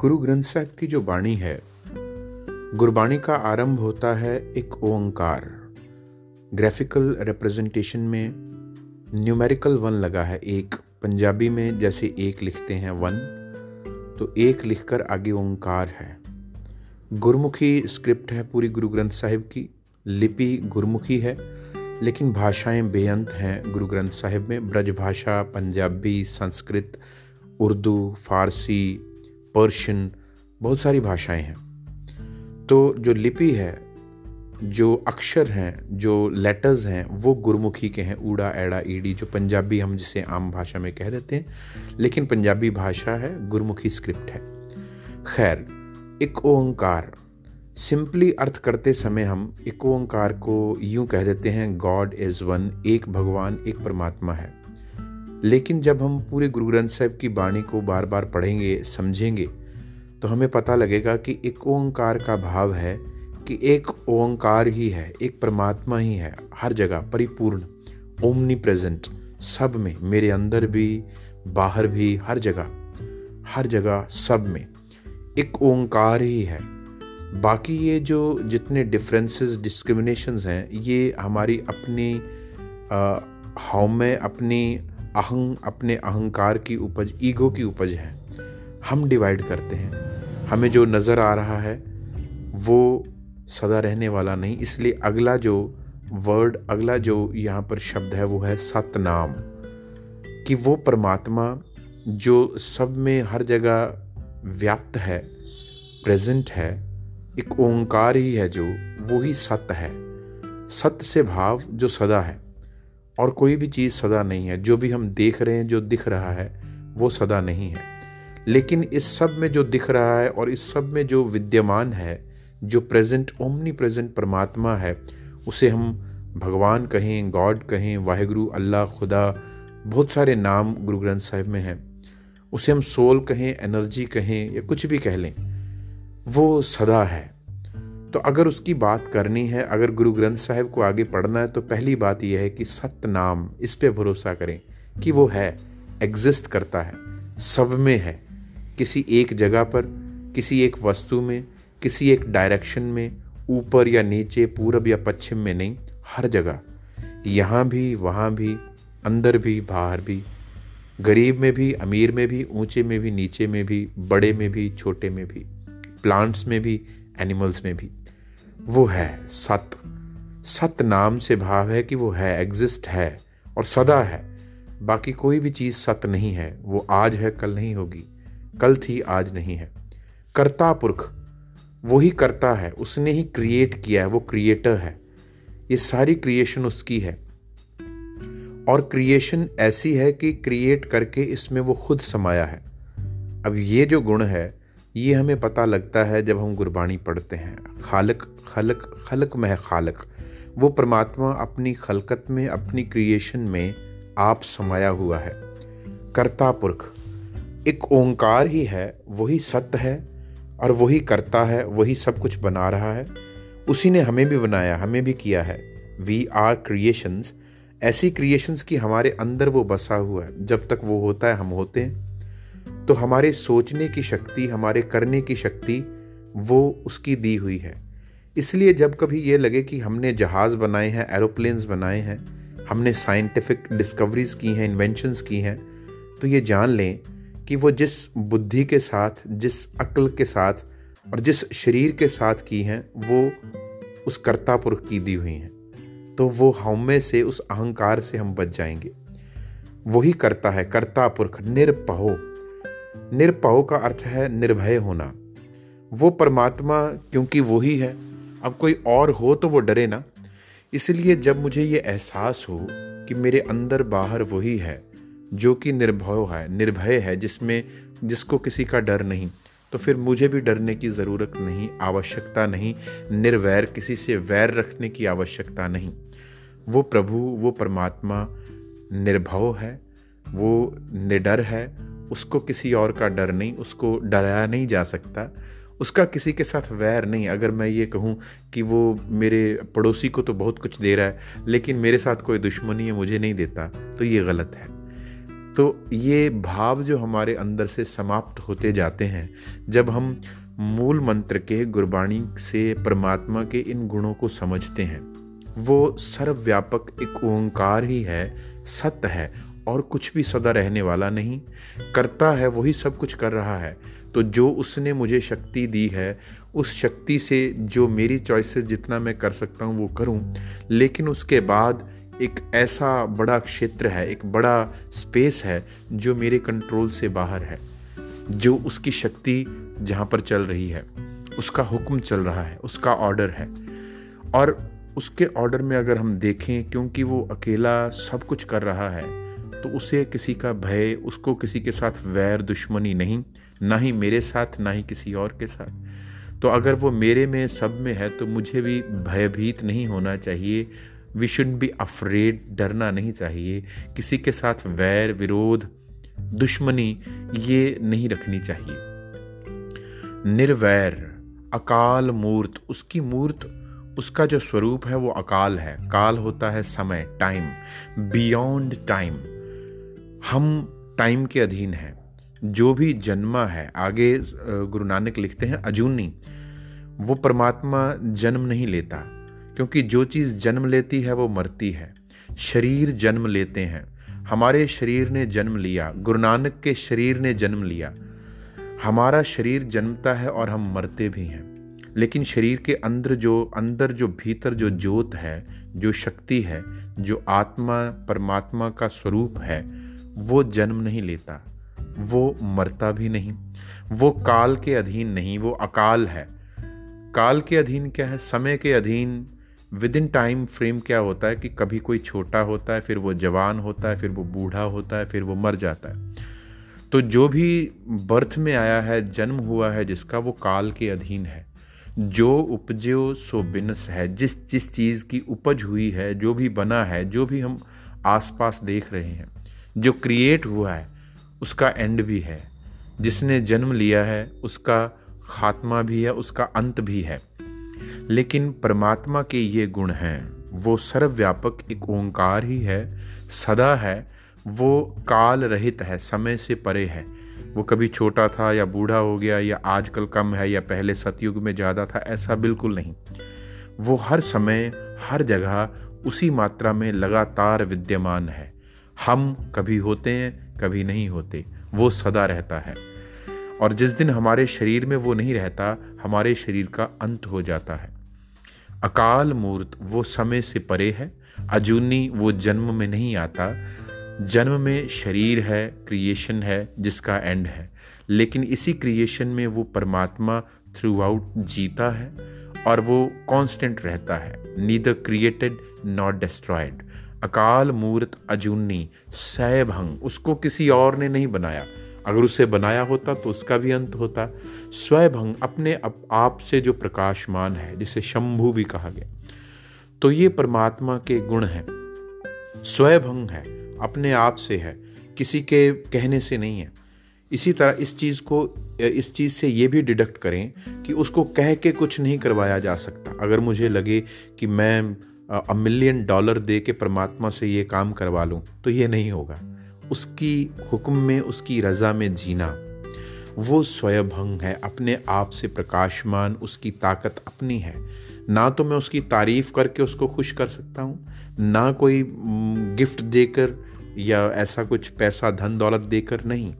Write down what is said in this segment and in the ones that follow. गुरु ग्रंथ साहिब की जो बाणी है, गुरबाणी का आरंभ होता है एक ओंकार। ग्राफिकल रिप्रेजेंटेशन में न्यूमेरिकल वन लगा है एक। पंजाबी में जैसे एक लिखते हैं वन, तो एक लिखकर आगे ओंकार है। गुरमुखी स्क्रिप्ट है पूरी गुरु ग्रंथ साहिब की, लिपि गुरमुखी है, लेकिन भाषाएं बेअंत हैं गुरु ग्रंथ साहिब में। ब्रजभाषा, पंजाबी, संस्कृत, उर्दू, फारसी, पर्शियन, बहुत सारी भाषाएं हैं। तो जो लिपि है, जो अक्षर हैं, जो लेटर्स हैं, वो गुरमुखी के हैं। ऊड़ा, एड़ा, ईडी, जो पंजाबी हम जिसे आम भाषा में कह देते हैं, लेकिन पंजाबी भाषा है, गुरमुखी स्क्रिप्ट है। खैर, एक ओंकार सिंपली अर्थ करते समय हम एक ओंकार को यूं कह देते हैं गॉड इज़ वन, एक भगवान, एक परमात्मा है। लेकिन जब हम पूरे गुरु ग्रंथ साहिब की बाणी को बार बार पढ़ेंगे, समझेंगे, तो हमें पता लगेगा कि एक ओंकार का भाव है कि एक ओंकार ही है, एक परमात्मा ही है, हर जगह परिपूर्ण, ओमनी प्रेजेंट, सब में, मेरे अंदर भी, बाहर भी, हर जगह सब में एक ओंकार ही है। बाकी ये जो जितने डिफरेंसेस, डिस्क्रिमिनेशंस हैं, ये हमारी अपनी हौमें, अपने अहंकार की उपज, ईगो की उपज है। हम डिवाइड करते हैं। हमें जो नज़र आ रहा है वो सदा रहने वाला नहीं, इसलिए अगला जो यहाँ पर शब्द है वो है सतनाम, कि वो परमात्मा जो सब में हर जगह व्याप्त है, प्रेजेंट है, एक ओंकार ही है, जो वो ही सत है। सत से भाव जो सदा है, और कोई भी चीज़ सदा नहीं है। जो भी हम देख रहे हैं, जो दिख रहा है, वो सदा नहीं है। लेकिन इस सब में जो दिख रहा है और इस सब में जो विद्यमान है, जो प्रेजेंट, ओमनी प्रेजेंट परमात्मा है, उसे हम भगवान कहें, गॉड कहें, वाहेगुरु, अल्लाह, खुदा, बहुत सारे नाम गुरु ग्रंथ साहिब में हैं। उसे हम सोल कहें, एनर्जी कहें, या कुछ भी कह लें, वो सदा है। तो अगर उसकी बात करनी है, अगर गुरु ग्रंथ साहिब को आगे पढ़ना है, तो पहली बात यह है कि सतनाम, इस पे भरोसा करें कि वो है, एग्जिस्ट करता है, सब में है, किसी एक जगह पर, किसी एक वस्तु में, किसी एक डायरेक्शन में, ऊपर या नीचे, पूरब या पश्चिम में नहीं, हर जगह, यहाँ भी, वहाँ भी, अंदर भी, बाहर भी, गरीब में भी, अमीर में भी, ऊंचे में भी, नीचे में भी, बड़े में भी, छोटे में भी, प्लांट्स में भी, एनिमल्स में भी, वो है सत। सत नाम से भाव है कि वो है, एग्जिस्ट है और सदा है। बाकी कोई भी चीज़ सत नहीं है। वो आज है, कल नहीं होगी, कल थी, आज नहीं है। कर्ता पुरख, वो ही करता है, उसने ही क्रिएट किया है, वो क्रिएटर है, ये सारी क्रिएशन उसकी है। और क्रिएशन ऐसी है कि क्रिएट करके इसमें वो खुद समाया है। अब ये जो गुण है, ये हमें पता लगता है जब हम गुरबाणी पढ़ते हैं। खालक, खलक, खलक में है खालक, वो परमात्मा अपनी खलकत में, अपनी क्रिएशन में आप समाया हुआ है। कर्ता पुरख एक ओंकार ही है, वही सत्य है और वही करता है, वही सब कुछ बना रहा है। उसी ने हमें भी बनाया, हमें भी किया है। वी आर क्रिएशंस, ऐसी क्रिएशंस कि हमारे अंदर वो बसा हुआ है। जब तक वो होता है, हम होते हैं। तो हमारे सोचने की शक्ति, हमारे करने की शक्ति, वो उसकी दी हुई है। इसलिए जब कभी ये लगे कि हमने जहाज़ बनाए हैं, एरोप्लेन्स बनाए हैं, हमने साइंटिफिक डिस्कवरीज की हैं, इन्वेंशंस की हैं, तो ये जान लें कि वो जिस बुद्धि के साथ, जिस अक्ल के साथ और जिस शरीर के साथ की हैं, वो उस कर्ता पुरख की दी हुई हैं। तो वो हमें से, उस अहंकार से हम बच जाएंगे। वही करता है, कर्ता पुरख। निरपहो, निरपहो का अर्थ है निर्भय होना। वो परमात्मा क्योंकि वही है, अब कोई और हो तो वो डरे ना। इसलिए जब मुझे ये एहसास हो कि मेरे अंदर बाहर वही है जो कि निर्भव है, निर्भय है, जिसमें जिसको किसी का डर नहीं, तो फिर मुझे भी डरने की ज़रूरत नहीं, आवश्यकता नहीं। निर्वैर, किसी से वैर रखने की आवश्यकता नहीं। वो प्रभु, वो परमात्मा निर्भव है, वो निडर है, उसको किसी और का डर नहीं, उसको डराया नहीं जा सकता, उसका किसी के साथ वैर नहीं। अगर मैं ये कहूँ कि वो मेरे पड़ोसी को तो बहुत कुछ दे रहा है, लेकिन मेरे साथ कोई दुश्मनी है, मुझे नहीं देता, तो ये गलत है। तो ये भाव जो हमारे अंदर से समाप्त होते जाते हैं जब हम मूल मंत्र के गुरबाणी से परमात्मा के इन गुणों को समझते हैं। वो सर्वव्यापक एक ओंकार ही है, सत्य है और कुछ भी सदा रहने वाला नहीं। कर्ता है, वही सब कुछ कर रहा है। तो जो उसने मुझे शक्ति दी है, उस शक्ति से जो मेरी चॉइस से जितना मैं कर सकता हूँ वो करूँ, लेकिन उसके बाद एक ऐसा बड़ा क्षेत्र है, एक बड़ा स्पेस है जो मेरे कंट्रोल से बाहर है, जो उसकी शक्ति जहाँ पर चल रही है, उसका हुक्म चल रहा है, उसका ऑर्डर है। और उसके ऑर्डर में अगर हम देखें, क्योंकि वो अकेला सब कुछ कर रहा है, तो उसे किसी का भय, उसको किसी के साथ वैर दुश्मनी नहीं, ना ही मेरे साथ ना ही किसी और के साथ। तो अगर वो मेरे में सब में है तो मुझे भी भयभीत नहीं होना चाहिए। वी शुड बी अफ्रेड, डरना नहीं चाहिए। किसी के साथ वैर विरोध दुश्मनी ये नहीं रखनी चाहिए। निर्वैर, अकाल मूर्त, उसकी मूर्त, उसका जो स्वरूप है वो अकाल है। काल होता है समय, टाइम, बियॉन्ड टाइम। हम टाइम के अधीन हैं। जो भी जन्मा है, आगे गुरु नानक लिखते हैं अजूनी, वो परमात्मा जन्म नहीं लेता, क्योंकि जो चीज़ जन्म लेती है वो मरती है। शरीर जन्म लेते हैं, हमारे शरीर ने जन्म लिया, गुरु नानक के शरीर ने जन्म लिया। हमारा शरीर जन्मता है और हम मरते भी हैं, लेकिन शरीर के अंदर जो भीतर जो ज्योत है, जो शक्ति है, जो आत्मा परमात्मा का स्वरूप है, वो जन्म नहीं लेता, वो मरता भी नहीं, वो काल के अधीन नहीं, वो अकाल है। काल के अधीन क्या है? समय के अधीन। विद इन टाइम फ्रेम क्या होता है कि कभी कोई छोटा होता है, फिर वो जवान होता है, फिर वो बूढ़ा होता है, फिर वो मर जाता है। तो जो भी बर्थ में आया है, जन्म हुआ है जिसका, वो काल के अधीन है। जो उपजो सो बिनस है, जिस चीज़ की उपज हुई है, जो भी बना है, जो भी हम आसपास देख रहे हैं, जो क्रिएट हुआ है, उसका एंड भी है। जिसने जन्म लिया है उसका खात्मा भी है, उसका अंत भी है। लेकिन परमात्मा के ये गुण हैं, वो सर्वव्यापक एक ओंकार ही है, सदा है, वो काल रहित है, समय से परे है। वो कभी छोटा था या बूढ़ा हो गया या आजकल कम है या पहले सतयुग में ज़्यादा था, ऐसा बिल्कुल नहीं। वो हर समय हर जगह उसी मात्रा में लगातार विद्यमान है। हम कभी होते हैं कभी नहीं होते, वो सदा रहता है। और जिस दिन हमारे शरीर में वो नहीं रहता, हमारे शरीर का अंत हो जाता है। अकाल मूर्त, वो समय से परे है। अजूनी, वो जन्म में नहीं आता। जन्म में शरीर है, क्रिएशन है जिसका एंड है, लेकिन इसी क्रिएशन में वो परमात्मा थ्रू आउट जीता है और वो कांस्टेंट रहता है, नीदर क्रिएटेड नॉट डिस्ट्रॉयड। अकाल मूर्त अजूनी स्वयंभंग, उसको किसी और ने नहीं बनाया, अगर उसे बनाया होता तो उसका भी अंत होता। स्वयंभंग, अपने आप से जो प्रकाशमान है, जिसे शंभु भी कहा गया। तो ये परमात्मा के गुण हैं। स्वयंभंग है, अपने आप से है, किसी के कहने से नहीं है। इसी तरह इस चीज़ से ये भी डिडक्ट करें कि उसको कह के कुछ नहीं करवाया जा सकता। अगर मुझे लगे कि मैं $1 मिलियन दे के परमात्मा से ये काम करवा लूँ तो ये नहीं होगा। उसकी हुक्म में, उसकी रज़ा में जीना, वो स्वयंभंग है, अपने आप से प्रकाशमान, उसकी ताकत अपनी है। ना तो मैं उसकी तारीफ़ करके उसको खुश कर सकता हूँ, ना कोई गिफ्ट देकर या ऐसा कुछ पैसा धन दौलत देकर, नहीं।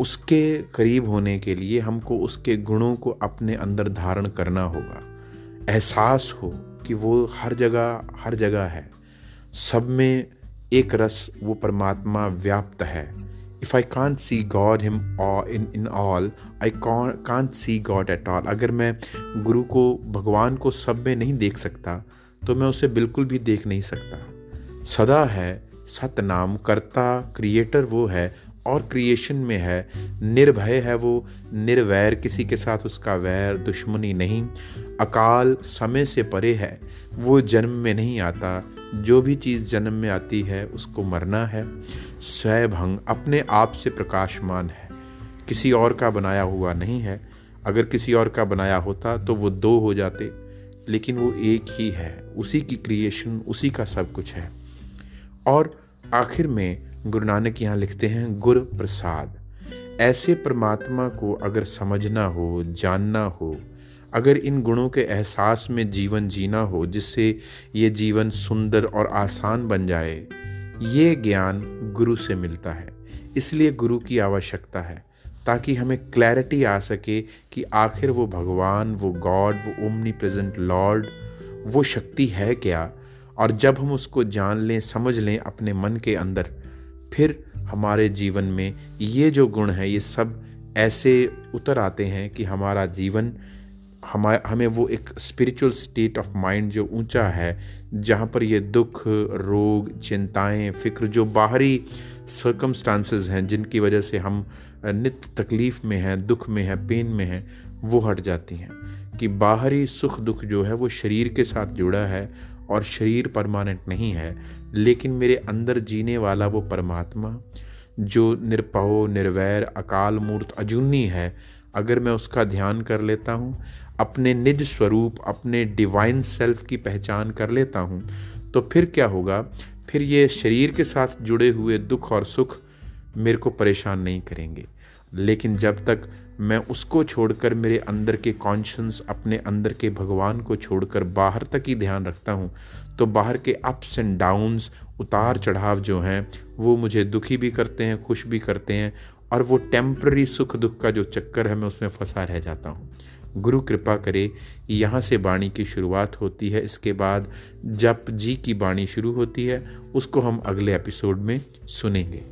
उसके करीब होने के लिए हमको उसके गुणों को अपने अंदर धारण करना होगा। एहसास हो कि वो हर जगह है, सब में एक रस वो परमात्मा व्याप्त है। If I can't see God him in all, I can't see God at all. अगर मैं गुरु को, भगवान को सब में नहीं देख सकता तो मैं उसे बिल्कुल भी देख नहीं सकता। सदा है, सतनाम, कर्ता क्रिएटर वो है और क्रिएशन में है। निर्भय है वो, निर्वैर, किसी के साथ उसका वैर दुश्मनी नहीं। अकाल समय से परे है, वो जन्म में नहीं आता। जो भी चीज़ जन्म में आती है उसको मरना है। स्वयंभंग, अपने आप से प्रकाशमान है, किसी और का बनाया हुआ नहीं है। अगर किसी और का बनाया होता तो वो 2 हो जाते, लेकिन वो एक ही है, उसी की क्रिएशन, उसी का सब कुछ है। और आखिर में गुरु नानक यहाँ लिखते हैं गुरु प्रसाद। ऐसे परमात्मा को अगर समझना हो, जानना हो, अगर इन गुणों के एहसास में जीवन जीना हो जिससे ये जीवन सुंदर और आसान बन जाए, ये ज्ञान गुरु से मिलता है। इसलिए गुरु की आवश्यकता है ताकि हमें क्लैरिटी आ सके कि आखिर वो भगवान, वो गॉड, वो ओमनी प्रेजेंट लॉर्ड, वो शक्ति है क्या। और जब हम उसको जान लें, समझ लें अपने मन के अंदर, फिर हमारे जीवन में ये जो गुण है ये सब ऐसे उतर आते हैं कि हमारा जीवन हमें वो एक स्पिरिचुअल स्टेट ऑफ माइंड जो ऊंचा है, जहाँ पर ये दुख, रोग, चिंताएं, फिक्र, जो बाहरी सर्कमस्टांसेस हैं जिनकी वजह से हम नित्य तकलीफ़ में हैं, दुख में हैं, पेन में हैं, वो हट जाती हैं। कि बाहरी सुख दुख जो है वो शरीर के साथ जुड़ा है और शरीर परमानेंट नहीं है, लेकिन मेरे अंदर जीने वाला वो परमात्मा जो निरपहो, निर्वैर, अकाल मूर्त, अजूनी है, अगर मैं उसका ध्यान कर लेता हूँ, अपने निज स्वरूप, अपने डिवाइन सेल्फ की पहचान कर लेता हूँ, तो फिर क्या होगा, फिर ये शरीर के साथ जुड़े हुए दुख और सुख मेरे को परेशान नहीं करेंगे। लेकिन जब तक मैं उसको छोड़कर, मेरे अंदर के कॉन्शियस, अपने अंदर के भगवान को छोड़कर बाहर तक ही ध्यान रखता हूँ, तो बाहर के अप्स एंड डाउन्स, उतार चढ़ाव जो हैं वो मुझे दुखी भी करते हैं, खुश भी करते हैं, और वो टेम्पररी सुख दुख का जो चक्कर है मैं उसमें फंसा रह जाता हूँ। गुरु कृपा करे। यहाँ से बाणी की शुरुआत होती है, इसके बाद जप जी की बाणी शुरू होती है, उसको हम अगले एपिसोड में सुनेंगे।